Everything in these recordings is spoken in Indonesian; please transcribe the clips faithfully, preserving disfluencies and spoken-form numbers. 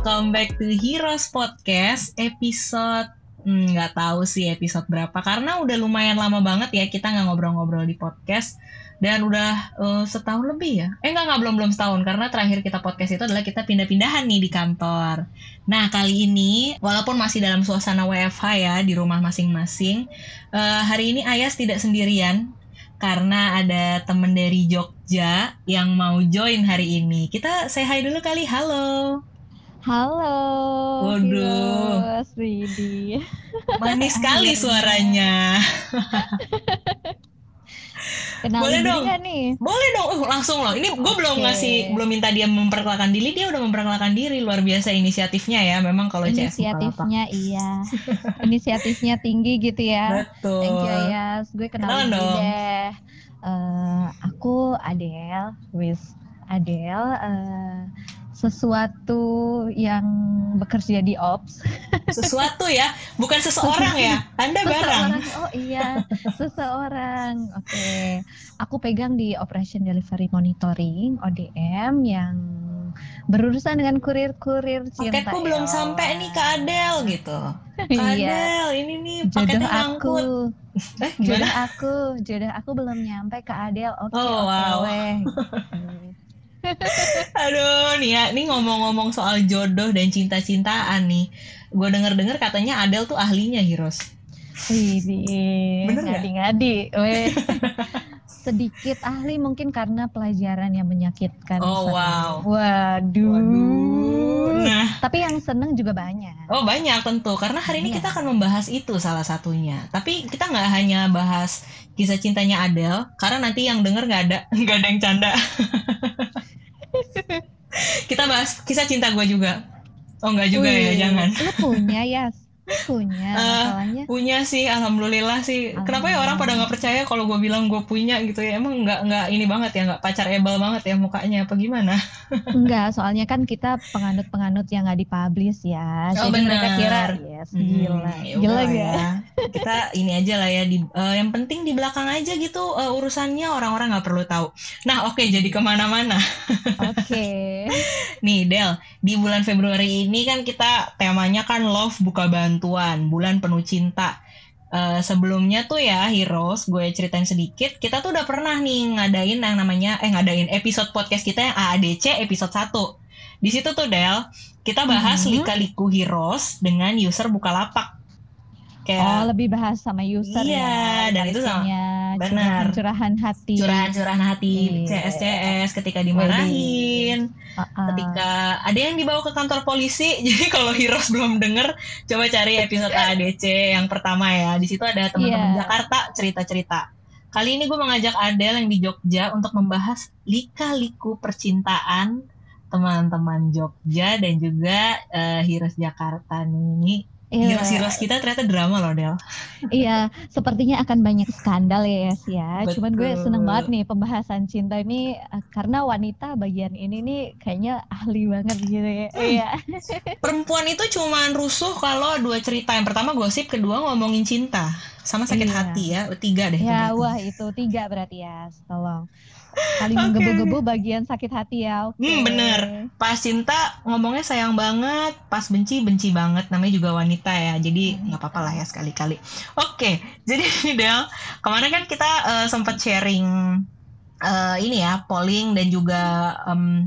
welcome back to Heroes Podcast episode nggak hmm, tahu sih episode berapa, karena udah lumayan lama banget ya kita nggak ngobrol-ngobrol di podcast, dan udah uh, setahun lebih ya. Eh nggak nggak belum belum setahun, karena terakhir kita podcast itu adalah kita pindah-pindahan nih di kantor. Nah kali ini walaupun masih dalam suasana W F H ya di rumah masing-masing, uh, hari ini Ayas tidak sendirian. Karena ada teman dari Jogja yang mau join hari ini. Kita say hi dulu kali, halo. Halo. Waduh. Widih. Manis sekali suaranya. Kenalin boleh dong. Nih? Boleh dong, uh, langsung loh. Ini gue okay. belum ngasih, belum minta dia memperkenalkan diri, dia udah memperkenalkan diri. Luar biasa inisiatifnya ya, memang kalau C S Inisiatifnya iya. Inisiatifnya tinggi gitu ya. Betul. Thank you Ayas, gue kenalin deh. Uh, aku Adele, wis Adele. Uh, sesuatu yang bekerja di ops. Sesuatu ya, bukan seseorang ya. Anda barang. Seseorang. Oh iya, seseorang. Oke. Okay. Aku pegang di Operation Delivery Monitoring O D M yang berurusan dengan kurir-kurir cinta. Paketku belum sampai nih Kak Adel gitu. Kak Adel, ini nih paketnya ngangkut. Eh, jodoh aku, jodoh aku belum nyampe Kak Adel. Oke, okay, oh, wow. Oke. Aduh nih ya, ini ngomong-ngomong soal jodoh dan cinta-cintaan nih. Gue denger-dengar katanya Adel tuh ahlinya Heroes. Wih, bener gak? Ngadi-ngadi. Weh. Sedikit ahli mungkin karena pelajaran yang menyakitkan. Oh seru. Wow. Waduh. Waduh. Nah. Tapi yang seneng juga banyak. Oh banyak tentu, karena hari ini kita akan membahas itu salah satunya. Tapi kita gak hanya bahas kisah cintanya Adel, karena nanti yang denger gak ada, gak ada yang canda. Kita bahas kisah cinta gue juga. Oh enggak juga. Wih, ya jangan. Lu punya ya? Punya uh, masalahnya. Punya sih, alhamdulillah sih. Alhamdulillah. Kenapa ya orang pada gak percaya kalau gue bilang gue punya gitu ya. Emang gak, gak ini banget ya, gak pacar ebal banget ya mukanya apa gimana. Enggak, soalnya kan kita penganut-penganut yang gak dipublish ya. Oh, jadi bener. Mereka kira yes, hmm, gila. Gila ya. Kita ini aja lah ya di, uh, yang penting di belakang aja gitu, uh, urusannya orang-orang gak perlu tahu. Nah oke okay, jadi kemana-mana. Oke okay. Nih Del, di bulan Februari ini kan kita temanya kan love buka bantu Tuan, bulan penuh cinta. Uh, sebelumnya tuh ya Heroes, gue ceritain sedikit, kita tuh udah pernah nih ngadain yang namanya eh ngadain episode podcast kita yang A A D C episode satu. Di situ tuh Del, kita bahas mm-hmm. lika-liku Heroes dengan user Bukalapak. Kayak, oh, lebih bahas sama user iya, ya. Iya, dan itu sama. Benar. Curahan hati. Curahan-curahan hati, C S C S ketika dimarahin. Uh-uh. Ketika ada yang dibawa ke kantor polisi. Jadi kalau Heroes belum denger, coba cari episode A A D C yang pertama ya. Di situ ada teman-teman yeah. Jakarta cerita-cerita. Kali ini gue mengajak Adel yang di Jogja untuk membahas lika-liku percintaan teman-teman Jogja dan juga uh, Heroes Jakarta nih. Heroes-heroes kita ternyata drama loh Del. Iya, sepertinya akan banyak skandal ya Yes ya. Betul. Cuman gue seneng banget nih pembahasan cinta ini, karena wanita bagian ini nih kayaknya ahli banget gitu ya. Hmm. Iya. Perempuan itu cuman rusuh kalau dua cerita. Yang pertama gosip, kedua ngomongin cinta. Sama sakit iya. hati ya, tiga deh. Ya itu wah itu tiga berarti ya, tolong. Paling okay. menggebu-gebu bagian sakit hati ya. Okay. Hmm, bener. Pas cinta ngomongnya sayang banget, pas benci benci banget. Namanya juga wanita ya, jadi nggak hmm. apa-apa lah ya sekali-kali. Oke, okay. Jadi Del, kemarin kan kita uh, sempat sharing uh, ini ya polling dan juga um,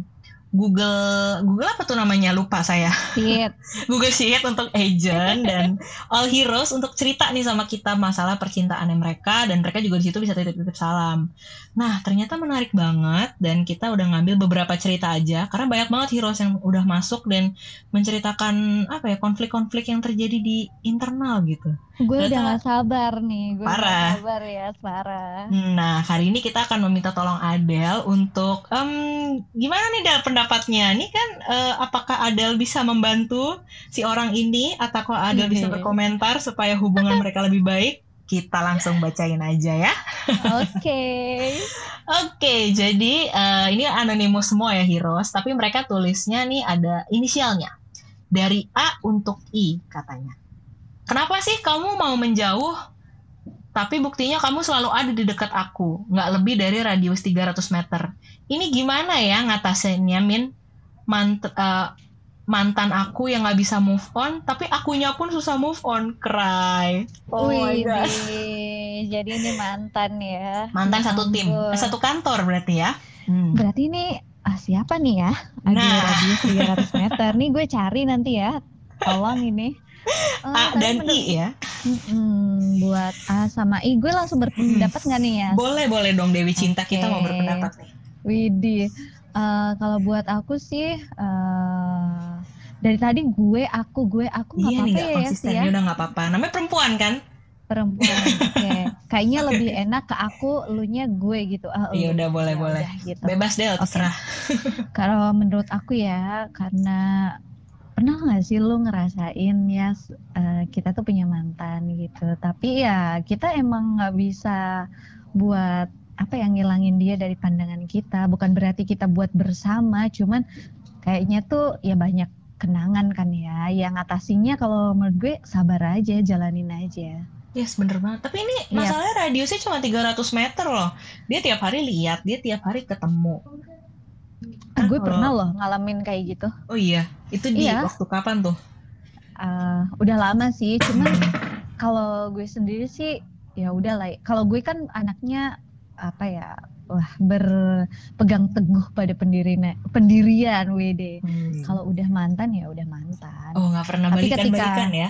Google Google apa tuh namanya lupa saya. Sheet. Google Sheet untuk agent dan all heroes untuk cerita nih sama kita masalah percintaannya mereka, dan mereka juga di situ bisa titip-titip salam. Nah, ternyata menarik banget, dan kita udah ngambil beberapa cerita aja karena banyak banget heroes yang udah masuk dan menceritakan apa ya konflik-konflik yang terjadi di internal gitu. Gue udah gak sabar nih, gue parah. Gak sabar ya, parah. Nah, hari ini kita akan meminta tolong Adel untuk um, gimana nih Del pendapat Pendapatnya ini kan uh, apakah Adel bisa membantu si orang ini atau Adel bisa berkomentar supaya hubungan mereka lebih baik? Kita langsung bacain aja ya. Oke. Okay. Oke, okay, jadi uh, ini anonimus semua ya Heroes, tapi mereka tulisnya nih ada inisialnya. Dari A untuk I katanya. Kenapa sih kamu mau menjauh tapi buktinya kamu selalu ada di dekat aku, nggak lebih dari radius tiga ratus meter. Ini gimana ya ngatasinnya Min? Mant- uh, mantan aku yang nggak bisa move on, tapi akunya pun susah move on, cry. Oh my God. Jadi ini mantan ya? Mantan satu tim, satu kantor berarti ya? Hmm. Berarti ini ah, siapa nih ya? Aduh, nah. Radius tiga ratus meter nih gue cari nanti ya. Tolong ini. Oh, A dan I ya. Mm-mm, buat A sama I, gue langsung berpendapat nggak nih ya? Boleh boleh dong Dewi Cinta, okay. Kita mau berpendapat nih. Widih. Uh, kalau buat aku sih uh, dari tadi gue aku gue aku nggak apa-apa ya, konsisten ya. Iya udah nggak apa-apa. Namanya perempuan kan? Perempuan. Oke. Okay. Kayaknya okay. Lebih enak ke aku, elunya gue gitu. Ah, iya udah boleh ya, boleh. Udah, gitu. Bebas deh, terserah. Okay. Kalau menurut aku ya, karena pernah nggak sih lu ngerasain ya uh, kita tuh punya mantan gitu, tapi ya kita emang nggak bisa buat apa yang ngilangin dia dari pandangan kita. Bukan berarti kita buat bersama, cuman kayaknya tuh ya banyak kenangan kan ya, yang ngatasinya kalau menurut gue sabar aja, jalanin aja. Yes, bener banget. Tapi ini masalahnya yep. Radiusnya cuma tiga ratus meter loh. Dia tiap hari lihat, dia tiap hari ketemu. Kan gue kalau... pernah loh ngalamin kayak gitu. Oh iya, itu di iya. Waktu kapan tuh? Uh, udah lama sih, cuman kalau gue sendiri sih ya udah lah. Kalau gue kan anaknya apa ya, wah, berpegang teguh pada pendirian, pendirian W D. Hmm. Kalau udah mantan ya udah mantan. Oh, nggak pernah balikan-balikan ya?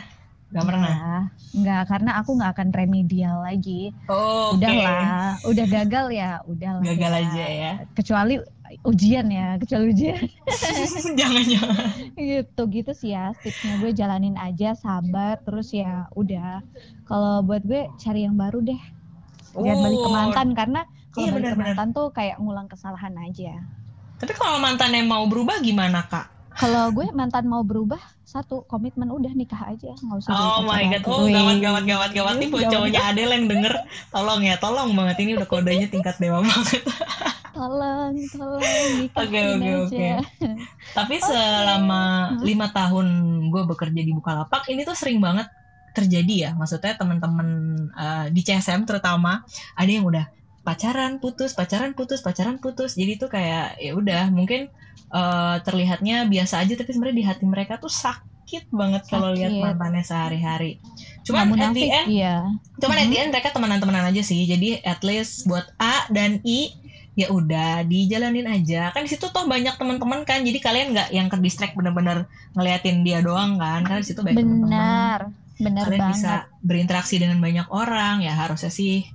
Nggak pernah. Ya, nggak, karena aku nggak akan remedial lagi. Oh, udahlah, okay. Udah gagal ya, udahlah. Gagal ya. Aja ya. Kecuali ujian ya, kecuali ujian. Jangan-jangan. Gitu gitu sih ya, tipsnya gue jalanin aja, sabar, terus ya udah. Kalau buat gue cari yang baru deh. Jangan oh. balik ke mantan, karena kalau iya, balik bener, ke mantan bener. Tuh kayak ngulang kesalahan aja. Tapi kalau mantannya mau berubah gimana kak? Kalau gue mantan mau berubah, satu, komitmen udah nikah aja, nggak usah. Oh my god, oh gawat gawat gawat gawat nih buat cowoknya Adel yang denger, tolong ya, tolong banget ini udah kodenya tingkat dewa banget. Tolong, tolong nikahin okay, okay, aja. Okay. Tapi okay. selama lima tahun gue bekerja di Bukalapak, ini tuh sering banget terjadi ya, maksudnya teman-teman uh, di C S M terutama ada yang udah pacaran putus, pacaran putus, pacaran putus. Jadi tuh kayak ya udah mungkin uh, terlihatnya biasa aja, tapi sebenarnya di hati mereka tuh sakit banget kalau lihat mantannya sehari-hari. Cuman at the end, iya. cuman mm-hmm. at the end mereka temenan-temenan aja sih. Jadi at least buat A dan I ya udah dijalanin aja, kan di situ toh banyak teman-teman kan, jadi kalian nggak yang terdistract bener-bener ngeliatin dia doang kan, karena di situ banyak teman-teman. Bener kalian banget. Bisa berinteraksi dengan banyak orang ya, harusnya sih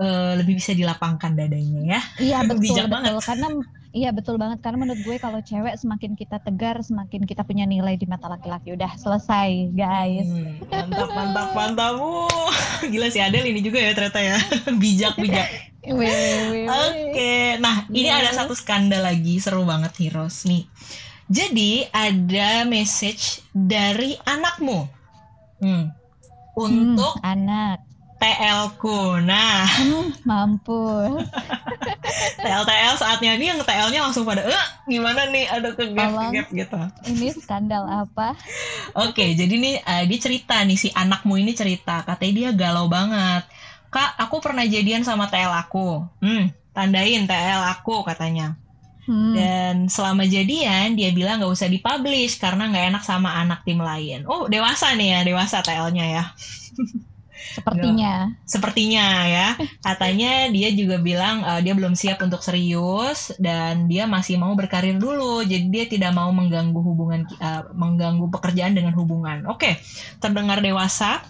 uh, lebih bisa dilapangkan dadanya ya. Iya betul, bijak betul banget. Karena iya betul banget, karena menurut gue kalau cewek semakin kita tegar, semakin kita punya nilai di mata laki-laki. Udah selesai guys. Hmm, mantap mantap mantap. Gila sih Adel ini juga ya ternyata ya. Bijak bijak. Oke, okay. Nah ini yeah. ada satu skandal lagi seru banget Heroes nih. Jadi ada message dari anakmu. Hmm. Untuk hmm, anak T L-ku. Nah, hmm, mampus. T L-T L saatnya nih, yang T L-nya langsung pada eh gimana nih, ada kegap-kegap gitu. Ini skandal apa? Oke, okay, jadi nih uh, dia cerita nih, si anakmu ini cerita, katanya dia galau banget. Kak, aku pernah jadian sama T L aku. Hmm, tandain T L aku katanya. Hmm. Dan selama jadian dia bilang gak usah dipublish karena gak enak sama anak tim lain. Oh dewasa nih ya, dewasa T L-nya ya. Sepertinya Sepertinya ya. Katanya dia juga bilang uh, dia belum siap untuk serius dan dia masih mau berkarir dulu. Jadi dia tidak mau mengganggu hubungan uh, mengganggu pekerjaan dengan hubungan. Oke, terdengar dewasa.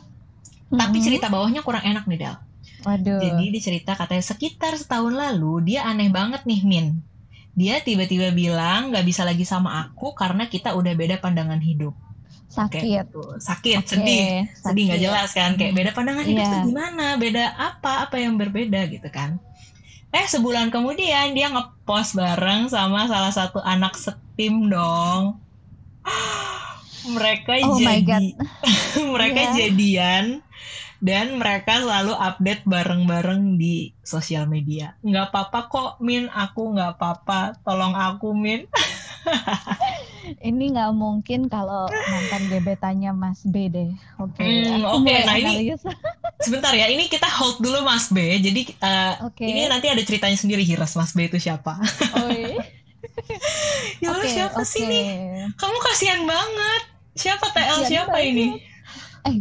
Hmm. Tapi cerita bawahnya kurang enak nih Del. Waduh. Jadi dia cerita katanya sekitar setahun lalu dia aneh banget nih Min. Dia tiba-tiba bilang gak bisa lagi sama aku karena kita udah beda pandangan hidup. Sakit. Oke, sakit, okay. sedih. Sakit. Sedih gak jelas kan. Kayak beda pandangan yeah. hidup itu gimana? Beda apa? Apa yang berbeda gitu kan. Eh sebulan kemudian dia ngepost bareng sama salah satu anak setim dong. Mereka oh jadi my God. Mereka yeah. jadian. Dan mereka selalu update bareng-bareng di sosial media. Nggak apa-apa kok, Min. Aku nggak apa-apa. Tolong aku, Min. Ini nggak mungkin kalau mantan gebetannya Mas B deh. Oke. Okay. Hmm, Oke. Okay. Nah ini sebentar ya. Ini kita hold dulu Mas B. Jadi uh, okay. ini nanti ada ceritanya sendiri Hiras Mas B itu siapa. Oh, iya. Ya Allah, okay, siapa okay. sih nih? Kamu kasihan banget. Siapa T L? Ya, siapa ini? Eh,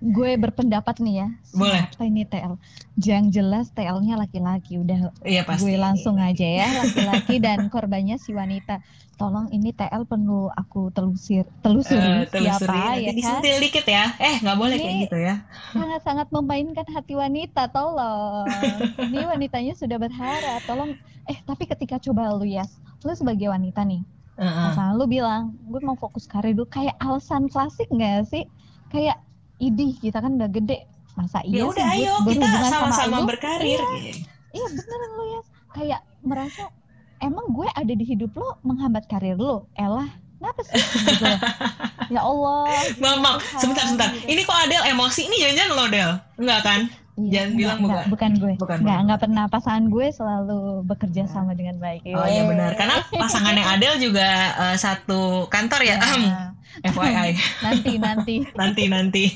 gue berpendapat nih ya. Boleh. Siapa ini T L? Yang jelas T L-nya laki-laki. Udah ya, gue langsung aja ya. Laki-laki dan korbannya si wanita. Tolong ini T L perlu aku telusir, telusuri, uh, telusuri siapa ya kan? Disentil dikit ya. Eh, nggak boleh ini kayak gitu ya. Sangat-sangat memainkan hati wanita, tolong. Ini wanitanya sudah berharap, tolong. Eh, tapi ketika coba lu ya, lu sebagai wanita nih, uh-uh. lu bilang, gue mau fokus karir dulu. Kayak alasan klasik nggak sih? Kayak, idih kita kan udah gede, masa iya sih? Yaudah, ayo kita sama-sama berkarir. Iya, iya beneran lu ya. Kayak merasa, emang gue ada di hidup lo menghambat karir lo? Elah, kenapa sih? Gitu. Ya Allah. Mama, sebentar-sebentar. Gitu. Ini kok Adel emosi? Ini jangan-jangan lo, Del? Enggak kan? Iya, jangan enggak, bilang enggak, bukan. Bukan gue. Bukan, enggak, bukan. Enggak pernah. Pasangan gue selalu bekerja sama dengan baik. Oh iya benar. Karena pasangannya Adel juga uh, satu kantor ya. Ya. F Y I. Nanti-nanti. Nanti-nanti.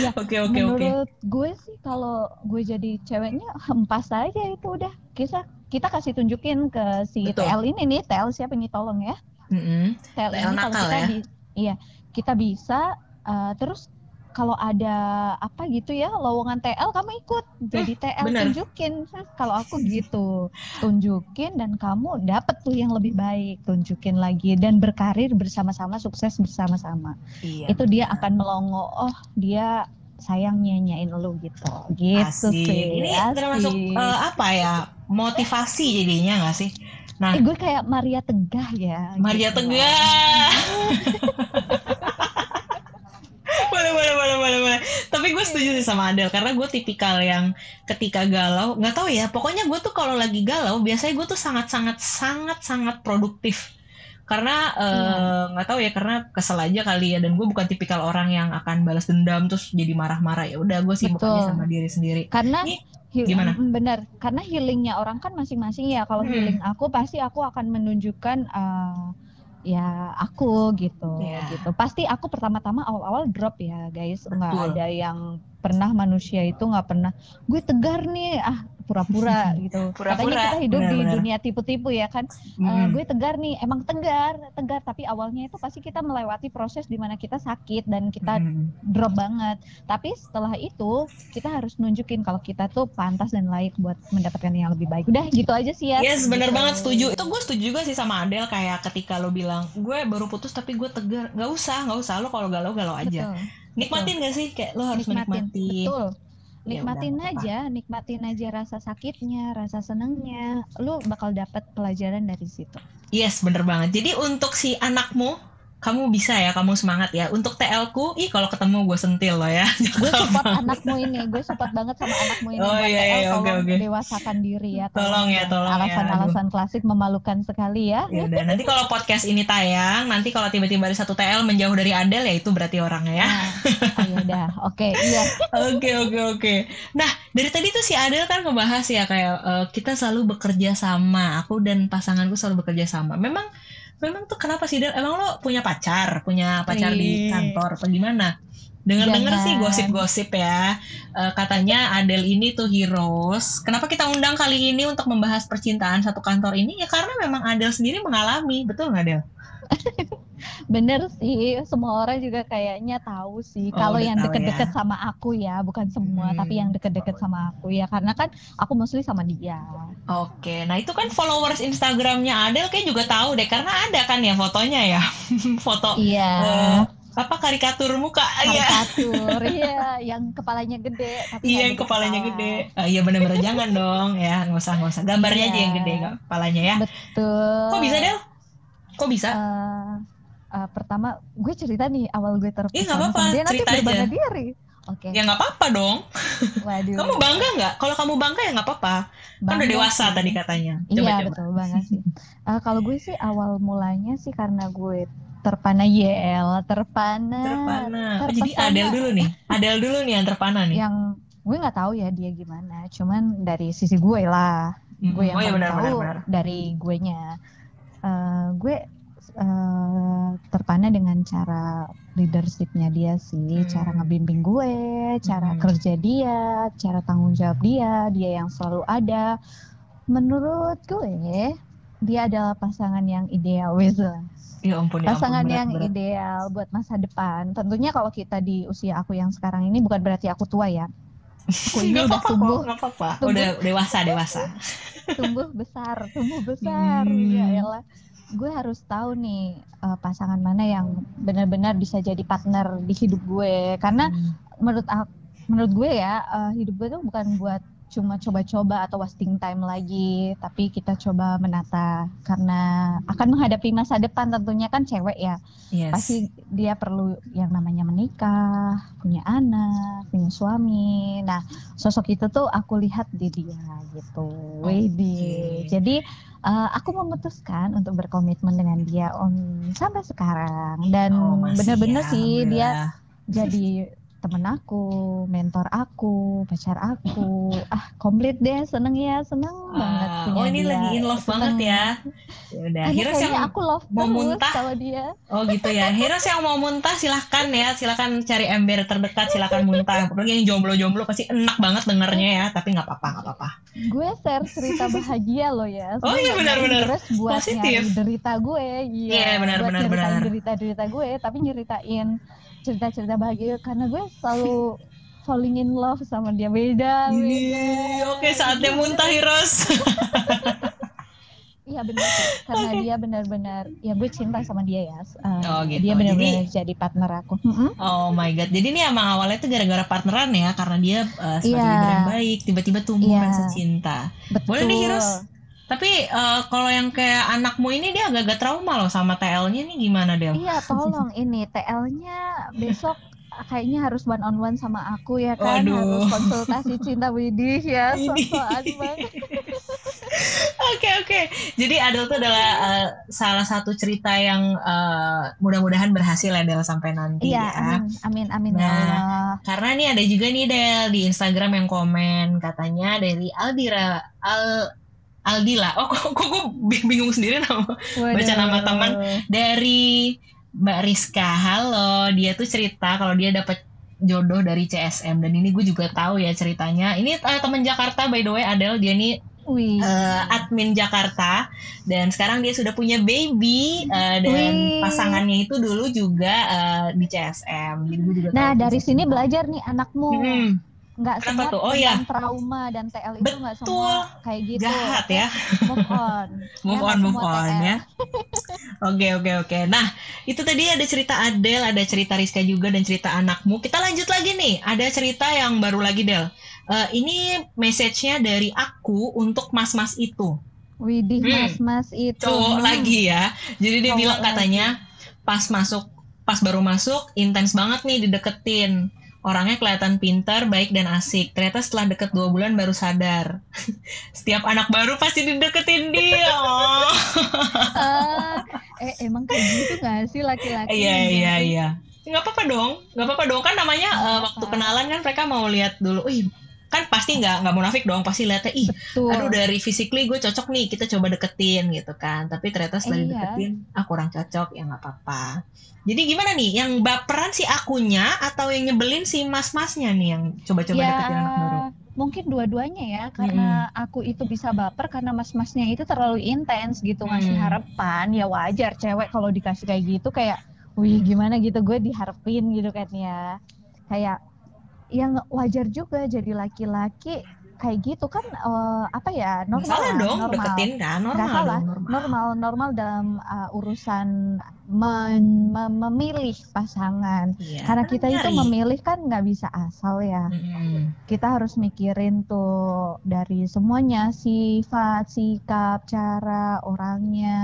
Ya, oke oke oke. Menurut okay. gue sih kalau gue jadi ceweknya hempas aja itu udah. Kisah kita kasih tunjukin ke si Betul. T L ini nih. T L siapa ini tolong ya. Mm-hmm. T L, T L ini kalau kita ya. Bi- iya, kita bisa uh, terus kalau ada apa gitu ya lowongan T L kamu ikut jadi eh, T L bener. Tunjukin. Kalau aku gitu, tunjukin dan kamu dapet tuh yang lebih baik, tunjukin lagi dan berkarir bersama-sama, sukses bersama-sama. Iya, itu bener. Dia akan melongo, oh dia sayang nyanyain lu gitu. Gitu asik. Sih. Ini asik. Termasuk uh, apa ya? Motivasi jadinya enggak sih? Nah, eh, gue kayak Maria Tegah ya. Maria gitu Tegah. Boleh, boleh, boleh, boleh, boleh. Tapi gue setuju sih sama Adel karena gue tipikal yang ketika galau, nggak tahu ya. Pokoknya gue tuh kalau lagi galau, biasanya gue tuh sangat-sangat, sangat-sangat produktif. Karena nggak uh, tahu ya, karena kesel aja kali ya. Dan gue bukan tipikal orang yang akan balas dendam terus jadi marah-marah. Ya udah, gue sibuk aja sama diri sendiri. Karena ini, gimana? Bener, karena healingnya orang kan masing-masing ya. Kalau hmm. healing aku pasti aku akan menunjukkan uh, ya aku gitu, yeah. gitu. Pasti aku pertama-tama awal-awal drop ya guys. Nggak ada yang pernah manusia itu nggak pernah. Gue tegar nih ah. pura-pura gitu. Pura-pura, katanya kita hidup bener, di bener. dunia tipu-tipu ya kan. Mm. Uh, gue tegar nih, emang tegar, tegar. Tapi awalnya itu pasti kita melewati proses di mana kita sakit dan kita mm. drop banget. Tapi setelah itu kita harus nunjukin kalau kita tuh pantas dan layak buat mendapatkan yang lebih baik. Udah gitu aja sih ya. Yes, bener gitu. Banget setuju. Itu gue setuju juga sih sama Adel kayak ketika lo bilang, gue baru putus tapi gue tegar. Gak usah, gak usah. Lo kalau galau-galau aja. Betul. Nikmatin Betul. Gak sih? Kayak lo harus nikmatin. menikmati. Betul. Nikmatin ya, aja, apa. nikmatin aja rasa sakitnya, rasa senengnya. Lu bakal dapat pelajaran dari situ. Yes, bener banget. Jadi untuk si anakmu, kamu bisa ya, kamu semangat ya. Untuk T L-ku, ih kalau ketemu gue sentil lo ya. Gue support anakmu ini, gue support banget sama anakmu ini. Oh iya, iya, oke, oke. Dewasakan diri ya. Tolong ya, tolong alasan, ya. Alasan-alasan klasik memalukan sekali ya. Ya udah, nanti kalau podcast ini tayang, nanti kalau tiba-tiba ada satu T L menjauh dari Adel ya itu berarti orangnya ya. Nah, ayo dah, oke, iya. Oke, oke, oke. Nah, dari tadi tuh si Adel kan ngebahas ya kayak uh, kita selalu bekerja sama. Aku dan pasanganku selalu bekerja sama. Memang Memang tuh kenapa sih Del? Emang lo punya pacar? Punya pacar Wih. di kantor apa gimana? Dengar-dengar sih gosip-gosip ya. Uh, katanya Adel ini tuh heroes. Kenapa kita undang kali ini untuk membahas percintaan satu kantor ini? Ya karena memang Adel sendiri mengalami. Betul nggak Del? Bener sih, semua orang juga kayaknya tahu sih. Oh, kalau yang deket-deket ya. sama aku ya, bukan semua, hmm. tapi yang deket-deket sama aku ya, karena kan aku mostly sama dia. Oke, nah itu kan followers Instagramnya Adel kayak juga tahu deh, karena ada kan ya fotonya ya, foto. Iya. Uh, apa karikatur muka? Karikatur, iya, yang kepalanya gede. Tapi iya, yang kepalanya besar. gede. Iya, uh, bener-bener jangan dong, ya nggak usah nggak usah. Gambarnya iya. aja yang gede, nggak kepalanya ya. Betul. Kok bisa Del? Kok bisa? Uh, uh, pertama, gue cerita nih awal gue terpisah. Iya eh, nggak apa-apa, dia nanti cerita aja. Diri. Okay. Ya nggak apa-apa dong. Waduh. Kamu bangga nggak? Kalau kamu bangga ya nggak apa-apa. Bangga kan udah dewasa sih. Tadi katanya. Coba, iya coba. Betul banget sih. Uh, kalau gue sih awal mulanya sih karena gue terpana yel, terpana. Terpana. terpana. Oh, jadi Adel dulu nih. Adel dulu nih yang terpana nih. Yang gue nggak tahu ya dia gimana. Cuman dari sisi gue lah, mm-hmm. gue yang oh, ya, benar, tahu benar, benar. dari guenya. Uh, gue uh, terpana dengan cara leadershipnya dia sih, hmm. cara ngebimbing gue, cara hmm. kerja dia, cara tanggung jawab dia, dia yang selalu ada. Menurut gue, dia adalah pasangan yang ideal, wes lah. Ya ampun, ya ampun, pasangan berat, yang berat. Ideal buat masa depan. Tentunya kalau kita di usia aku yang sekarang ini, bukan berarti aku tua ya. Aku ini udah tumbuh, tumbuh, udah dewasa dewasa. Tumbuh besar, tumbuh besar. Hmm. Ya elah. Gue harus tahu nih uh, pasangan mana yang benar-benar bisa jadi partner di hidup gue. Karena hmm. menurut aku, menurut gue ya, uh, hidup gue tuh bukan buat cuma coba-coba atau wasting time lagi, tapi kita coba menata karena akan menghadapi masa depan. Tentunya kan cewek ya, yes. pasti dia perlu yang namanya menikah, punya anak, punya suami. Nah, sosok itu tuh aku lihat di dia gitu, Widi. Okay. Jadi uh, aku memutuskan untuk berkomitmen dengan dia om sampai sekarang, dan oh, bener-bener ya, sih bener. Dia jadi temen aku, mentor aku, pacar aku, ah komplit deh, seneng ya, seneng wow. banget. Oh ini dia. Lagi in love seneng. Banget ya. Yaudah, Heroes yang aku love mau muntah sama dia. Oh gitu ya, Heroes yang mau muntah silahkan ya, silahkan cari ember terdekat, silahkan muntah. Apalagi yang jomblo-jomblo pasti enak banget dengernya ya, tapi nggak apa-apa, nggak apa-apa. Gue share cerita bahagia loh ya. Sebenernya oh iya benar-benar. Terus buat nyari derita gue, iya. Yeah, benar-benar. Buat nyeritain derita-derita gue, tapi nyeritain cerita-cerita bahagia, karena gue selalu falling in love sama dia. Beda, beda. Oke, saatnya muntah Heroes. Iya benar, karena okay. dia benar-benar, ya gue cinta sama dia ya. Uh, oh, gitu. Dia benar-benar jadi, jadi partner aku. Oh my god, jadi ini emang awalnya itu gara-gara partneran ya, karena dia uh, sebagai yeah. leader yang baik, tiba-tiba tumbuh yeah. rasa cinta. Betul. Boleh nih Heroes. Tapi uh, kalau yang kayak anakmu ini dia agak-agak trauma loh sama T L-nya nih, gimana Del? Iya tolong ini T L-nya besok kayaknya harus one on one sama aku ya kan. Waduh. Harus konsultasi cinta widih ya, sok-sokan banget. Oke oke, jadi Adel tuh adalah uh, salah satu cerita yang uh, mudah-mudahan berhasil ya Del sampai nanti iya, ya. Amin amin amin. Nah Allah. Karena nih ada juga nih Del di Instagram yang komen katanya dari Aldira Al Aldila, oh kok gue bingung sendiri nama Waduh. baca nama teman dari Mbak Rizka. Halo, dia tuh cerita kalau dia dapat jodoh dari C S M, dan ini gue juga tahu ya ceritanya. Ini uh, teman Jakarta by the way, Adel, dia nih uh, admin Jakarta dan sekarang dia sudah punya baby uh, dan Wih. pasangannya itu dulu juga uh, di C S M. Jadi gue juga nah tahu dari sini tahu. Belajar nih anakmu. Hmm. Nggak semua tuh? Oh, ya. Trauma dan T L itu nggak semua kayak gitu. Jahat ya. Move on. move on, move on ya. Oke, oke, oke. Nah, itu tadi ada cerita Adel, ada cerita Rizka juga, dan cerita anakmu. Kita lanjut lagi nih. Ada cerita yang baru lagi, Del. Uh, ini message-nya dari aku untuk mas-mas itu. Widih, hmm. mas-mas itu. Cowok hmm. lagi ya. Jadi dia Cowok bilang katanya, lagi. pas masuk, pas baru masuk, intens banget nih dideketin. Orangnya kelihatan pintar, baik, dan asik. Ternyata setelah deket dua bulan baru sadar. Setiap anak baru pasti dideketin dia. Oh. uh, eh, emang kayak gitu gak sih laki-laki? Iya, iya, iya. Gak apa-apa dong. Gak apa-apa dong. Kan namanya uh, waktu kenalan kan mereka mau lihat dulu. Ih, kan pasti gak, gak munafik dong. Pasti lihatnya, ih, Betul. aduh dari physically gue cocok nih. Kita coba deketin gitu kan. Tapi ternyata setelah eh, dideketin, iya. ah kurang cocok. Ya gak apa-apa. Jadi gimana nih, yang baperan si akunya atau yang nyebelin si mas-masnya nih yang coba-coba ya, deketin anak baru? Mungkin dua-duanya ya, karena hmm. aku itu bisa baper karena mas-masnya itu terlalu intens gitu, ngasih hmm. harapan. Ya wajar, cewek kalau dikasih kayak gitu kayak, wih gimana gitu, gue diharapin gitu kan ya. Kayak, yang wajar juga jadi laki-laki. Kayak gitu kan uh, apa ya normal salah dong normal. Deketin kan normal salah, dong, normal. normal normal dalam uh, urusan men- mem- memilih pasangan ya, karena kita nyari. Itu memilih kan nggak bisa asal ya hmm. kita harus mikirin tuh dari semuanya, sifat, sikap, cara orangnya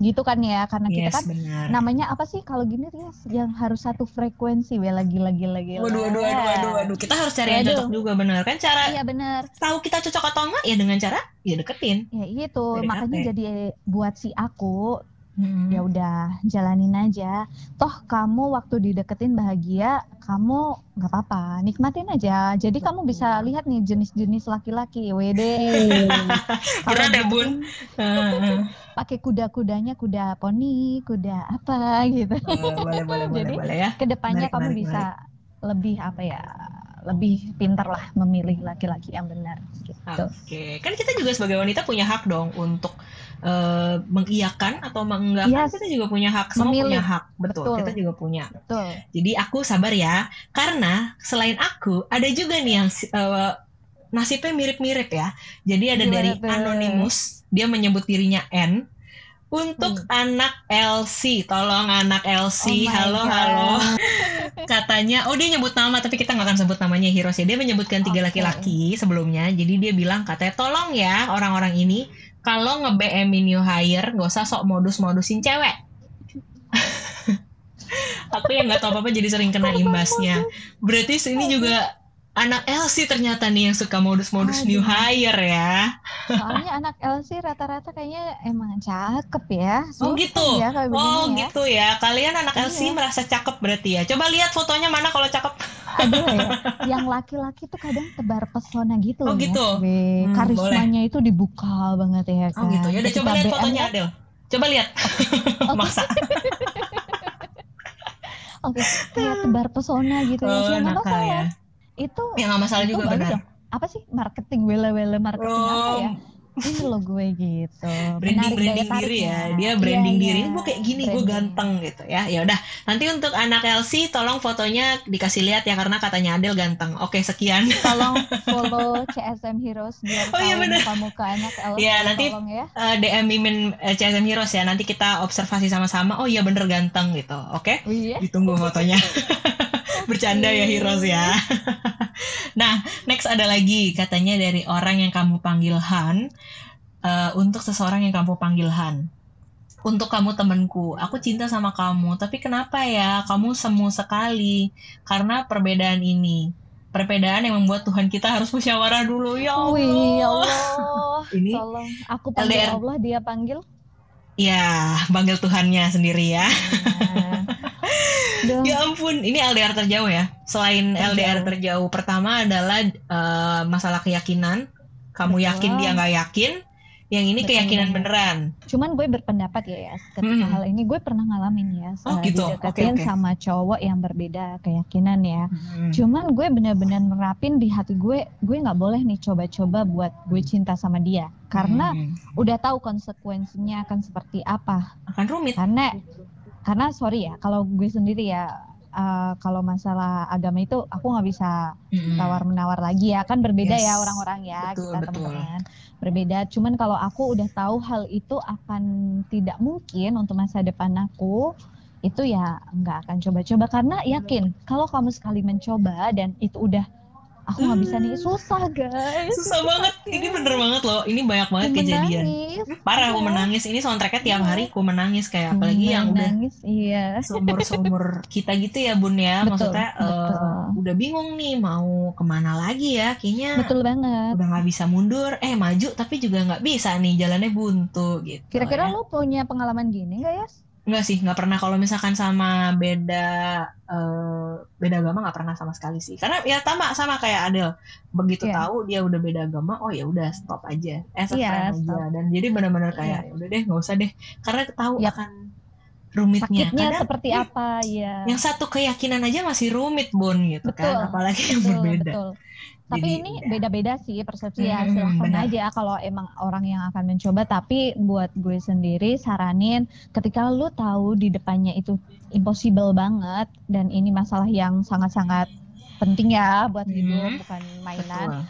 gitu kan ya, karena yes, kita kan bener. Namanya apa sih kalau gini ya, yang harus satu frekuensi, ya lagi lagi lagi. Waduh, waduh, waduh, waduh, waduh, kita harus cari yang cocok juga benar kan cara. Iya benar. Tahu kita cocok atau enggak ya dengan cara ya deketin. Ya itu, makanya jadi buat si aku hmm. ya udah jalanin aja. Toh kamu waktu dideketin bahagia, kamu nggak apa-apa, nikmatin aja. Jadi kamu bisa lihat nih jenis-jenis laki-laki, wede. Berat ya bun. Pakai kuda-kudanya, kuda poni, kuda apa gitu. Boleh, boleh, boleh, jadi boleh, ya. Kedepannya menarik, kamu menarik, bisa menarik. Lebih apa ya, lebih pintar lah memilih laki-laki yang benar. Gitu. Oke, kan kita juga sebagai wanita punya hak dong untuk uh, mengiyakan atau menggak. Yes. Kita juga punya hak, semua memilih. Punya hak, betul. betul. Kita juga punya. Betul. Jadi aku sabar ya, karena selain aku ada juga nih yang uh, nasibnya mirip-mirip ya. Jadi ada Gila, dari betul. Anonymous, dia menyebut dirinya N. Untuk hmm. anak L C, tolong anak L C, oh halo God. halo. Katanya, oh dia nyebut nama, tapi kita gak akan sebut namanya Heroes ya. Dia menyebutkan tiga okay. laki-laki sebelumnya, jadi dia bilang katanya, tolong ya orang-orang ini, kalau nge-B M-in you hire, gak usah sok modus-modusin cewek. Aku yang gak tau apa-apa jadi sering kena imbasnya. Berarti ini juga... anak L C ternyata nih yang suka modus-modus Aduh. new hire ya. Soalnya anak L C rata-rata kayaknya emang cakep ya. Susah oh gitu. Ya, oh ya. gitu ya. Kalian anak iya. L C merasa cakep berarti ya. Coba lihat fotonya mana kalau cakep. Aduh ya. Yang laki-laki tuh kadang tebar pesona gitu. Oh gitu. Ya. Hmm, karismanya boleh. Itu dibuka banget ya. Kan? Oh gitu. Ya udah coba lihat fotonya Adel. Coba lihat. Okay. Maksa. Oke. Okay. Kayak tebar pesona gitu oh, ya. Siapa tahu ya. Itu ya nggak masalah itu juga benar dong. Apa sih marketing wele-wele marketing oh. apa ya ini lo gue gitu branding branding diri ya dia branding yeah, diri yeah. gue kayak gini branding. Gue ganteng gitu ya ya udah nanti untuk anak L C tolong fotonya dikasih lihat ya karena katanya Adel ganteng. Oke sekian tolong follow C S M Heroes biar oh, tahu muka-muka iya anak L C ya nanti ya. Uh, D M mimin uh, C S M Heroes ya nanti kita observasi sama-sama oh iya bener ganteng gitu oke okay? oh, yeah. ditunggu fotonya. Bercanda ya Heroes ya. Nah, next ada lagi katanya dari orang yang kamu panggil Han, uh, untuk seseorang yang kamu panggil Han. Untuk kamu temanku, aku cinta sama kamu, tapi kenapa ya kamu semu sekali? Karena perbedaan ini. Perbedaan yang membuat Tuhan kita harus musyawarah dulu. Ya Allah. Wih, ya Allah. Ini tolong aku panggil L D R. Allah, dia panggil. Ya, panggil Tuhannya sendiri ya. Nah. Duh. Ya ampun, ini L D R terjauh ya. Selain terjauh. L D R terjauh pertama adalah uh, masalah keyakinan. Kamu Betul. yakin dia nggak yakin. Yang ini Betul. keyakinan beneran. Cuman gue berpendapat ya, ya ketika hmm. hal ini gue pernah ngalamin ya. Oh gitu. Didekatin okay, okay. sama cowok yang berbeda keyakinan ya. Hmm. Cuman gue benar-benar merapin di hati gue. Gue nggak boleh nih coba-coba buat gue cinta sama dia. Karena hmm. udah tahu konsekuensinya akan seperti apa. Akan rumit. Karena Karena sorry ya, kalau gue sendiri ya, uh, kalau masalah agama itu aku nggak bisa mm-hmm. tawar-menawar lagi ya. Kan berbeda yes. ya orang-orang ya, betul, kita teman-teman. Berbeda, cuman kalau aku udah tahu hal itu akan tidak mungkin untuk masa depan aku, itu ya nggak akan coba-coba. Karena yakin, kalau kamu sekali mencoba dan itu udah, aku nggak bisa nih, susah guys. Susah, susah banget, ya. Ini bener banget loh, ini banyak banget menangis. Kejadian. Parah, aku menangis, ini soundtracknya tiap hari aku menangis kayak, apalagi menangis, yang udah iya. seumur-seumur kita gitu ya bun ya, betul, maksudnya betul. Uh, udah bingung nih mau kemana lagi ya, kayaknya betul banget. Udah nggak bisa mundur, eh maju tapi juga nggak bisa nih, jalannya buntu gitu. Kira-kira ya. Lo punya pengalaman gini nggak ya? Enggak sih, nggak pernah kalau misalkan sama beda uh, beda agama nggak pernah sama sekali sih. Karena ya sama sama kayak Adel, begitu yeah. tahu dia udah beda agama, oh ya udah stop aja, eh stop yeah, aja. Stop. Dan jadi benar-benar kayak yeah. udah deh, nggak usah deh, karena tahu yep. akan rumitnya. Sakitnya kadang, seperti eh, apa ya? Yang satu keyakinan aja masih rumit bun gitu betul, kan, apalagi betul, yang berbeda. Betul. Tapi jadi, ini beda-beda sih persepsi ya, hmm, silahkan bener. Aja kalau emang orang yang akan mencoba. Tapi buat gue sendiri saranin ketika lu tahu di depannya itu impossible banget. Dan ini masalah yang sangat-sangat penting ya buat hidup, hmm. bukan mainan. Betul.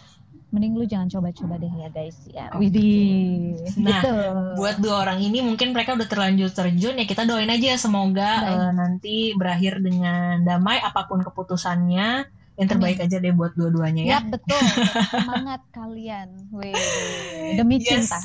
Mending lu jangan coba-coba deh ya guys ya. Okay. Widih. Nah, gitu. Buat dua orang ini mungkin mereka udah terlanjur terjun ya, kita doain aja semoga uh, nanti berakhir dengan damai apapun keputusannya. Yang terbaik aja deh buat dua-duanya ya. Ya betul. Semangat kalian. Wih. Demi yes. cinta.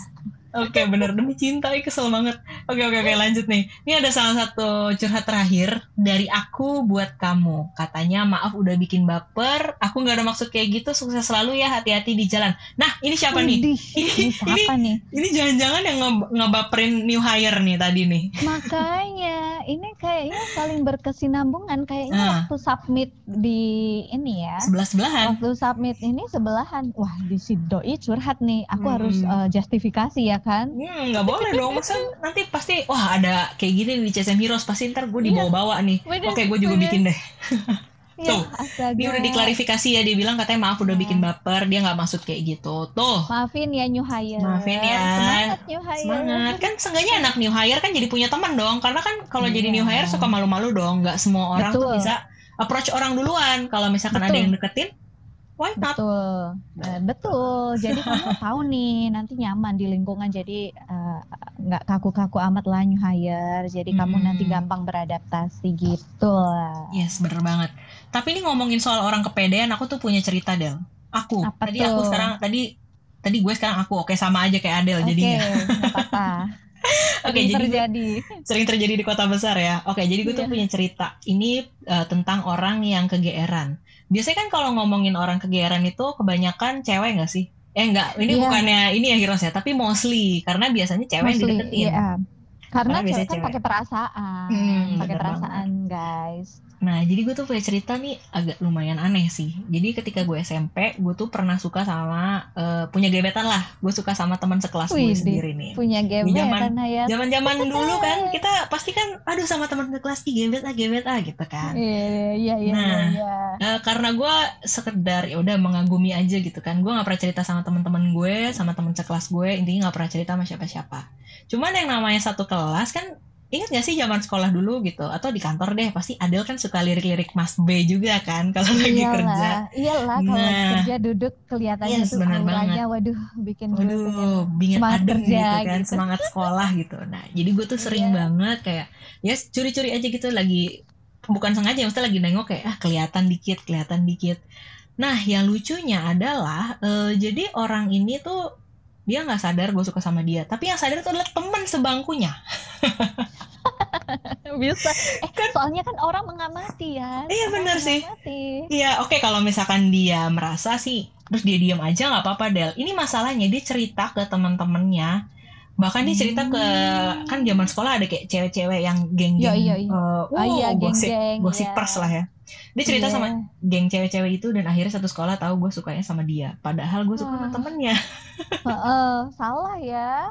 Oke, okay, benar demi cinta. Ih, kesel banget. Oke, okay, oke, okay, oke, okay, lanjut nih. Ini ada salah satu curhat terakhir dari aku buat kamu. Katanya, "Maaf udah bikin baper. Aku enggak ada maksud kayak gitu. Sukses selalu ya, hati-hati di jalan." Nah, ini siapa Udih. nih? Ini, ini siapa ini, nih? Ini jangan-jangan yang nge- ngebaperin new hire nih tadi nih. Makanya ini kayaknya saling berkesinambungan kayaknya nah. waktu submit di ini ya sebelah-sebelahan waktu submit ini sebelahan wah di si doi curhat nih aku hmm. harus uh, justifikasi ya kan nggak hmm, boleh dong masa nanti pasti wah ada kayak gini di C S M Heroes pasti ntar gue dibawa-bawa nih oke okay, gue juga bikin deh Tuh, ya, dia udah diklarifikasi ya, dia bilang katanya maaf udah ya. bikin baper, dia nggak maksud kayak gitu. Tuh. Maafin ya new hire. Maafin ya. Semangat new hire. Semangat. Kan seenggaknya anak new hire kan jadi punya teman dong, karena kan kalau ya. jadi new hire suka malu-malu dong, nggak semua orang Betul. tuh bisa approach orang duluan. Kalau misalkan Betul. ada yang deketin, why not? Betul. Nah, betul. Jadi kamu tahu nih nanti nyaman di lingkungan, jadi nggak uh, kaku-kaku amat lah new hire. Jadi hmm. kamu nanti gampang beradaptasi gitu lah. Yes, bener banget. Tapi ini ngomongin soal orang kepedean, aku tuh punya cerita, Del. Aku. Apa tadi tuh? aku sekarang tadi tadi gue sekarang aku oke sama aja kayak Adel okay, jadinya. Oke, apa-apa. Oke, okay, jadi terjadi. Sering terjadi di kota besar ya. Oke, okay, jadi gue yeah. tuh punya cerita. Ini uh, tentang orang yang kegeeran. Biasanya kan kalau ngomongin orang kegeeran itu kebanyakan cewek enggak sih? Eh enggak, ini yeah. bukannya ini ya Heroes ya, tapi mostly karena biasanya cewek mostly, yang dideketin. Yeah. Karena, karena cewek kan pakai perasaan, hmm, pakai perasaan banget. Guys. Nah, jadi gue tuh punya cerita nih agak lumayan aneh sih. Jadi ketika gue S M P, gue tuh pernah suka sama uh, punya gebetan lah. Gue suka sama teman sekelas Wih, gue sendiri nih. Punya gebetan ya. Zaman-zaman dulu kan kita pasti kan aduh sama teman sekelas ih gebet ah gebet ah gitu kan. Iya iya iya. Nah, ya. Uh, karena gue sekedar ya udah mengagumi aja gitu kan. Gue enggak pernah cerita sama teman-teman gue, sama teman sekelas gue, intinya enggak pernah cerita sama siapa-siapa. Cuman yang namanya satu kelas kan, ingat gak sih zaman sekolah dulu gitu? Atau di kantor deh, pasti Adel kan suka lirik-lirik Mas B juga kan kalau lagi iyalah, kerja. Iyalah, kalau nah, kerja duduk kelihatannya yes, tuh auranya waduh bikin waduh, bikin semangat adem kerja, gitu kan, gitu. Semangat sekolah gitu. Nah, jadi gue tuh sering yeah. banget kayak ya curi-curi aja gitu lagi, bukan sengaja, maksudnya lagi nengok kayak ah kelihatan dikit, kelihatan dikit. Nah, yang lucunya adalah uh, jadi orang ini tuh dia nggak sadar gue suka sama dia, tapi yang sadar itu adalah teman sebangkunya. Bisa eh, kan soalnya kan orang mengamati ya. Iya benar sih. Iya oke okay, kalau misalkan dia merasa sih terus dia diam aja nggak apa-apa Del. Ini masalahnya dia cerita ke teman-temannya, bahkan dia cerita ke hmm. kan zaman sekolah ada kayak cewek-cewek yang geng-geng ya, ya, ya. Uh, oh, ya, gosip geng, gosip ya. Pers lah ya. Dia cerita yeah. sama geng cewek-cewek itu dan akhirnya satu sekolah tahu gue sukanya sama dia, padahal gue suka sama temennya. uh, uh, salah ya.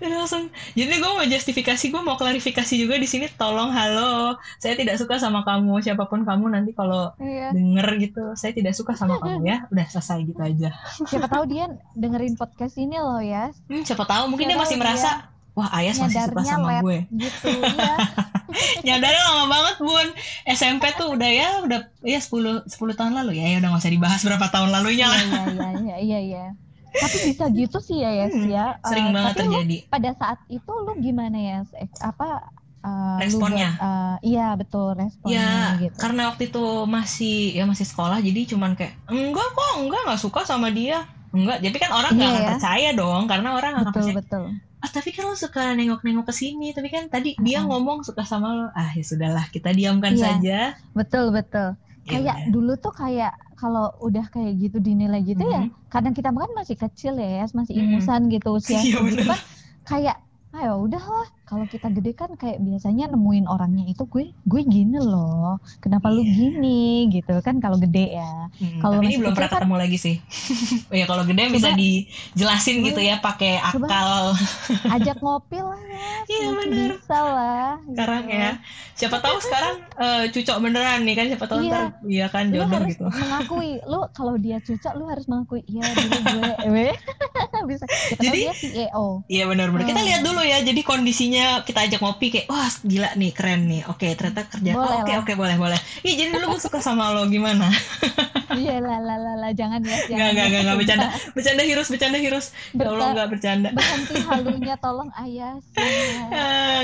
Langsung, jadi gue mau justifikasi, gue mau klarifikasi juga di sini. Tolong, halo, saya tidak suka sama kamu. Siapapun kamu nanti kalau iya. denger gitu, saya tidak suka sama kamu ya. Udah selesai gitu aja. Siapa tahu dia dengerin podcast ini loh ya. Hmm, siapa tahu mungkin siapa dia masih dia merasa, wah Ayas masih suka sama let, gue. Gitu, ya. Nyadarnya lama banget Bun. S M P tuh udah ya, udah ya sepuluh tahun lalu ya. Ya udah nggak usah dibahas berapa tahun lalunya lah. Iya iya iya. iya. Tapi bisa gitu sih ya Yes hmm, ya. Sering uh, banget terjadi. Lu, pada saat itu lu gimana ya? Apa uh, responnya? Lu, uh, iya betul responnya. Ya gitu. Karena waktu itu masih ya masih sekolah jadi cuman kayak enggak kok enggak nggak suka sama dia enggak. Jadi kan orang nggak iya, akan ya? percaya dong karena orang nggak percaya. Betul. Ah tapi kan lu suka nengok-nengok ke sini tapi kan tadi hmm. dia ngomong suka sama lu. Ah ya sudahlah kita diamkan iya. saja. Betul betul. Kayak yeah. dulu tuh kayak kalau udah kayak gitu dinilai gitu mm-hmm. ya kadang kita kan masih kecil ya masih ingusan mm-hmm. gitu usia yeah, gitu kan kayak ayo udahlah kalau kita gede kan kayak biasanya nemuin orangnya itu gue gue gini loh kenapa yeah. lu gini gitu kan kalau gede ya mm-hmm. kalau ini belum pernah kan, ketemu lagi sih. Oh ya kalau gede coba, bisa dijelasin gitu ya pakai akal ajak ngopi lah ya yeah, bener bisa lah sekarang gitu. Ya siapa tahu sekarang uh, cucok beneran nih kan siapa tahu iya. ntar iya kan jodoh gitu mengakui lu kalau dia cucok lu harus mengakui iya dulu gue eh bisa kita jadi dia C E O iya benar-benar hmm. kita lihat dulu ya jadi kondisinya kita ajak ngopi kayak wah gila nih keren nih oke ternyata kerja oke oke oke boleh boleh iya jadi dulu gue suka sama lo gimana iya lah lah lah jangan ya jangan nggak nggak nggak bercanda bercanda Heroes bercanda Heroes ya Allah nggak bercanda berhenti halunya tolong Ayas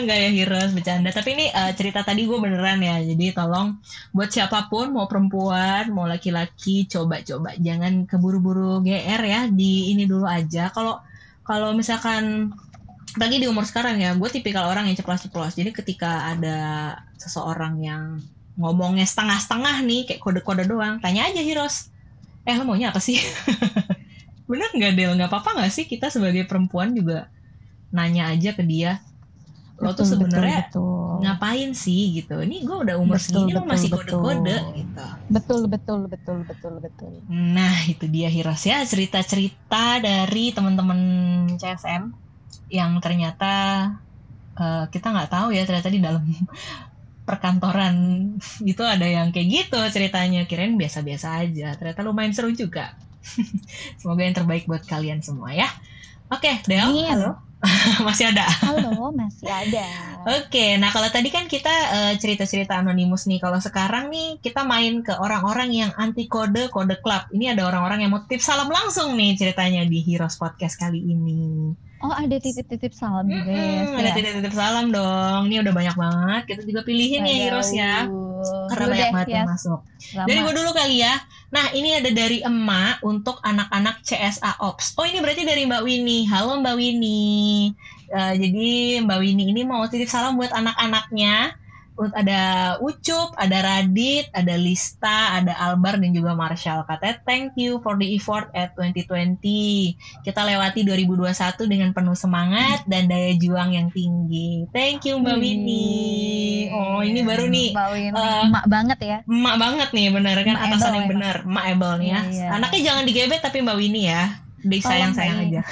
nggak ya Heroes bercanda tapi ini uh, cerita tadi gue beneran ya jadi tolong buat siapapun mau perempuan mau laki-laki coba-coba jangan keburu-buru G R ya di ini dulu aja kalau kalau misalkan lagi di umur sekarang ya gue tipikal orang yang ceplos-ceplos jadi ketika ada seseorang yang ngomongnya setengah-setengah nih kayak kode-kode doang tanya aja Heroes eh lo maunya apa sih bener nggak Del nggak apa-apa nggak sih kita sebagai perempuan juga nanya aja ke dia lo betul, tuh sebenarnya ngapain sih gitu ini gue udah umur betul, segini betul, lo masih kode-kode betul. Gitu betul betul betul betul betul nah itu dia Heroes ya cerita-cerita dari teman-teman C S M yang ternyata uh, kita nggak tahu ya ternyata di dalam perkantoran gitu ada yang kayak gitu ceritanya. Kirain biasa-biasa aja, ternyata lumayan seru juga. Semoga yang terbaik buat kalian semua ya. Oke, okay, Del. Halo. Masih ada. Halo, masih ada. Oke, okay, nah kalau tadi kan kita uh, cerita-cerita anonimus nih. Kalau sekarang nih kita main ke orang-orang yang anti kode, kode club. Ini ada orang-orang yang mau titip salam langsung nih ceritanya di Heroes Podcast kali ini. Oh, ada titip-titip salam juga. Mm-hmm, ada ya? Titip-titip salam dong. Ini udah banyak banget. Kita juga pilihin ya Heroes ya. Karena udah, banyak banget ya. Yang masuk. Lama. Dari gue dulu kali ya. Nah, ini ada dari emak untuk anak-anak C S A Ops. Oh, ini berarti dari Mbak Winnie. Halo Mbak Winnie. Uh, jadi Mbak Winnie ini mau titip salam buat anak-anaknya. Ada Ucup, ada Radit, ada Lista, ada Albar, dan juga Marshall. Katanya, thank you for the effort at twenty twenty. Kita lewati dua ribu dua puluh satu dengan penuh semangat dan daya juang yang tinggi. Thank you Mbak Winnie. Oh, ini baru nih. Mbak Winnie, uh, emak banget ya. Emak banget nih, bener kan? Emak atasan yang bener. Emak able nih ya. Iya. Anaknya jangan digebet tapi Mbak Winnie ya. Disayang-sayang aja.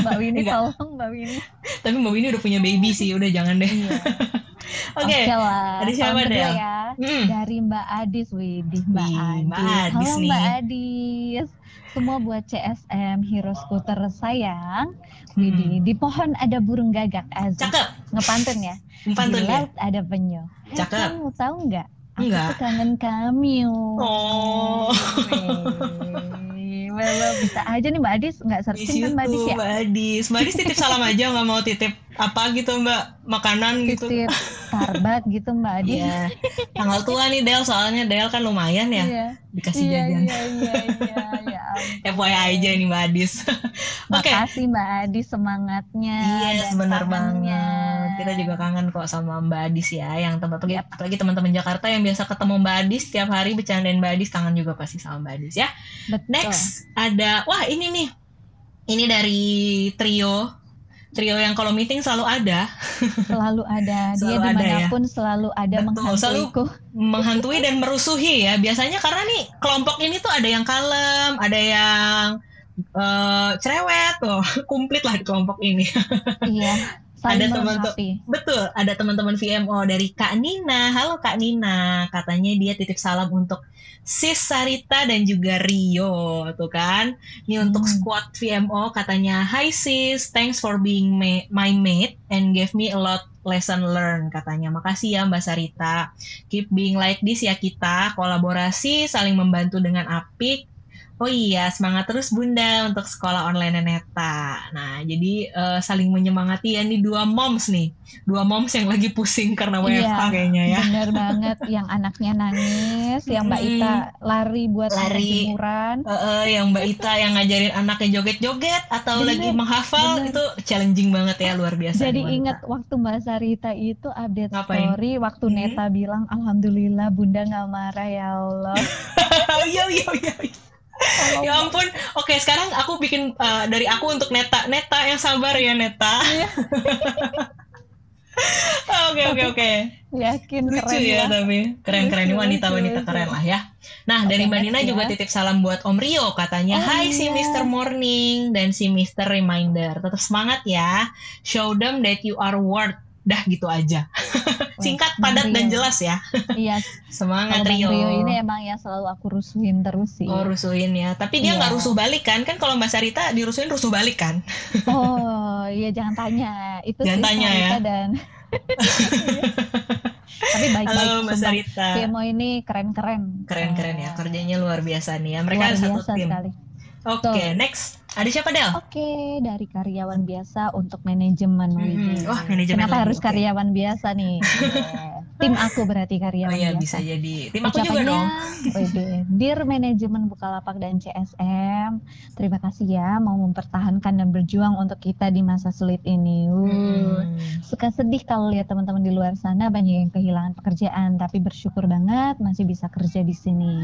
Mbak Winnie, tolong Mbak Winnie. Tapi Mbak Winnie udah punya baby sih, udah jangan deh. Iya. Oke, okay. Ada siapa deh? Ya. Hmm. Dari Mbak Adis, Widih Mbak Adis. Mbak Adis halo nih. Mbak Adis, semua buat C S M Heroes Scooter sayang. Widih, hmm. Di pohon ada burung gagak Aziz. Cakep. Ngepantun ya. Ngepantun ya. Di laut ada penyu. Cakep. Eh, kamu tahu nggak? Enggak. Aku kangen kami. Oh. Well, bisa aja nih Mbak Adis, nggak searching kan Mbak Adis ya? Mbak Adis, Mbak Adis titip salam aja, nggak mau titip apa gitu Mbak, makanan gitu. Titip karbat gitu Mbak Adis. Yeah. Tanggal tua nih Del, soalnya Del kan lumayan ya, yeah. Dikasih yeah, jajan. Iya, iya, iya, iya. F Y I aja nih Mbak Adis. Oke. Makasih Mbak Adis semangatnya. Iya, yes, benar banget. Kita juga kangen kok sama Mbak Adis ya, yang tempat pergi, apalagi teman-teman Jakarta yang biasa ketemu Mbak Adis tiap hari bercandain Mbak Adis, kangen juga pasti sama Mbak Adis ya. Betul. Next. Ada, wah ini nih, ini dari trio, trio yang kalau meeting selalu ada. Selalu ada, dia selalu dimanapun ada, ya? Selalu ada. Betul, menghantuiku. Menghantui dan merusuhi ya, biasanya karena nih kelompok ini tuh ada yang kalem, ada yang uh, cerewet, oh, komplit lah di kelompok ini. Iya. Ada teman betul, ada teman-teman V M O dari Kak Nina. Halo Kak Nina, katanya dia titip salam untuk Sis Sarita dan juga Rio, tuh kan. Ini hmm. untuk squad V M O katanya, "Hi Sis, thanks for being ma- my mate and gave me a lot lesson learned," katanya. Makasih ya Mbak Sarita. Keep being like this ya kita, kolaborasi, saling membantu dengan apik. Oh iya, semangat terus Bunda untuk sekolah online Neta. Nah, jadi uh, saling menyemangati ya nih dua moms nih. Dua moms yang lagi pusing karena W F H iya, kayaknya ya. Bener banget, yang anaknya nangis, yang Mbak Ita lari buat lari jemuran. Uh, uh, yang Mbak Ita yang ngajarin anaknya joget-joget atau bener, lagi menghafal, bener. Itu challenging banget ya, luar biasa. Jadi ingat waktu Mbak Sarita itu update ngapain? Story, waktu hmm. Neta bilang, Alhamdulillah Bunda gak marah ya Allah. Yo, yo, yo, yo. Oh, ya ampun, oke sekarang aku bikin uh, dari aku untuk Neta, Neta yang sabar ya Neta. Oke oke oke. Yakin lucu keren ya, ya tapi keren-keren lucu, wanita lucu, wanita lucu. Keren lah ya. Nah okay, dari Mbak Nina ya. Juga titip salam buat Om Rio katanya, oh, Hai iya. Si Mister Morning dan si Mister Reminder, tetap semangat ya. Show them that you are worth. Dah gitu aja. Singkat, padat, Rio. Dan jelas ya. Iya. Semangat Rio. Rio ini emang yang selalu aku rusuhin terus sih. Oh rusuhin ya. Tapi dia nggak iya. rusuh balik kan? Kan kalau Mbak Sarita dirusuhin rusuh balik kan? Oh iya jangan tanya. Itu jangan tanya ya. Dan... Tapi baik-baik. Halo Mbak Sarita. Timo ini keren-keren. Keren-keren ya. Kerjanya luar biasa nih ya. Mereka luar satu tim. Sekali. Oke okay, next. Ada siapa Del? Oke, okay, dari karyawan biasa untuk manajemen. Mm-hmm. Oh, manajemen. Kenapa lagi? Harus okay. karyawan biasa nih? Tim aku berarti karyawan. Oh iya, biasa. Bisa jadi. Tim aku juga dong. Dear manajemen Bukalapak dan C S M, terima kasih ya mau mempertahankan dan berjuang untuk kita di masa sulit ini. Hmm. Suka sedih kalau lihat teman-teman di luar sana banyak yang kehilangan pekerjaan, tapi bersyukur banget masih bisa kerja di sini.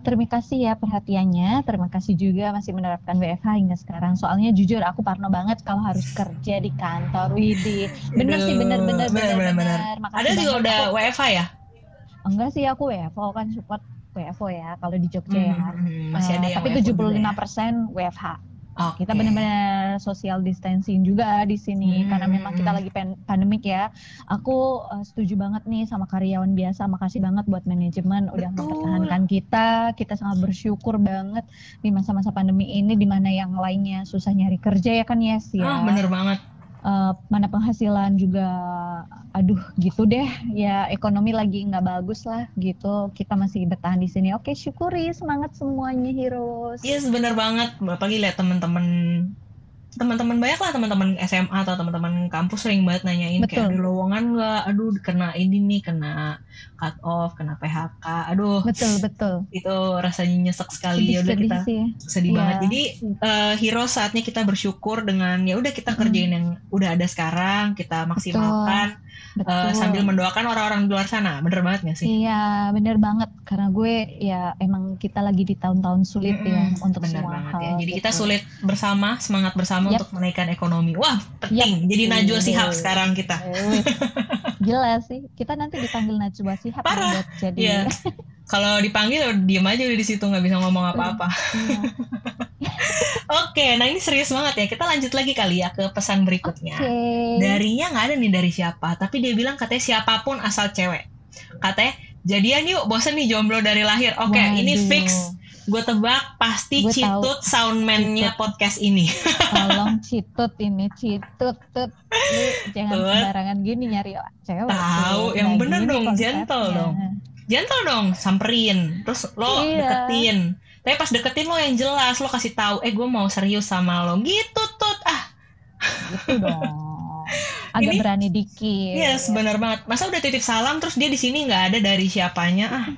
Terima kasih ya perhatiannya. Terima kasih juga masih menerapkan W F H hingga sekarang. Soalnya jujur aku parno banget kalau harus kerja di kantor. Widih. Bener Aduh, sih bener-bener bener-bener. Ada juga udah aku. W F H ya? Enggak sih aku W F O kan support W F O ya kalau di Jogja hmm, ya. Masih ada uh, yang tapi W F O tujuh puluh lima persen ya? W F H. Okay. Kita benar-benar social distancing juga di sini hmm. karena memang kita lagi pandemik ya. Aku uh, setuju banget nih sama karyawan biasa. Makasih banget buat manajemen udah mempertahankan kita. Kita sangat bersyukur banget di masa-masa pandemi ini, di mana yang lainnya susah nyari kerja ya kan Yes ya. Ah, bener banget. Uh, mana penghasilan juga, aduh gitu deh ya, ekonomi lagi nggak bagus lah gitu, kita masih bertahan di sini. Oke, syukuri, semangat semuanya Heroes. Yes, bener banget. Apalagi lihat teman-teman teman-teman banyak lah, teman-teman S M A atau teman-teman kampus sering banget nanyain, betul, kayak ada lowongan nggak, aduh kena ini nih, kena cut off, kena P H K, aduh betul betul itu rasanya nyesek sekali. Ya udah, kita sedih ya. banget. Jadi uh, Heroes saatnya kita bersyukur dengan ya udah kita kerjain hmm. yang udah ada sekarang, kita maksimalkan betul. Uh, betul. Sambil mendoakan orang-orang di luar sana. Bener banget nggak sih? Iya bener banget, karena gue ya emang kita lagi di tahun-tahun sulit hmm. ya untuk bener semua banget, hal ya. Jadi betul. kita sulit bersama, semangat bersama Yep. untuk menaikkan ekonomi. Wah, penting. Yep. Jadi Najwa Shihab mm. sekarang kita. Mm. Gila sih. Kita nanti dipanggil Najwa Shihab. Parah. Jadi. Yeah. Kalau dipanggil diem aja udah di situ, nggak bisa ngomong apa-apa. Mm. Oke, nah ini serius banget ya. Kita lanjut lagi kali ya ke pesan berikutnya. Okay. Darinya nggak ada nih, dari siapa, tapi dia bilang katanya siapapun asal cewek. Katanya jadian yuk, bosen nih jomblo dari lahir. Oke, okay, ini fix. Gue tebak pasti gua Citut soundman-nya podcast ini. Tolong Citut ini, Citut, Tut. Lu jangan Tut. sembarangan gini nyari cewek. Tahu, yang bener dong, gentle dong. Gentle dong, samperin. Terus lo iya. deketin. Tapi pas deketin lo yang jelas, lo kasih tahu, "Eh, gue mau serius sama lo." Gitu, Tut. Ah. Gitu dong. Agak ini, berani dikit. Yes, bener banget. Masa udah titip salam terus dia di sini enggak ada dari siapanya? Ah.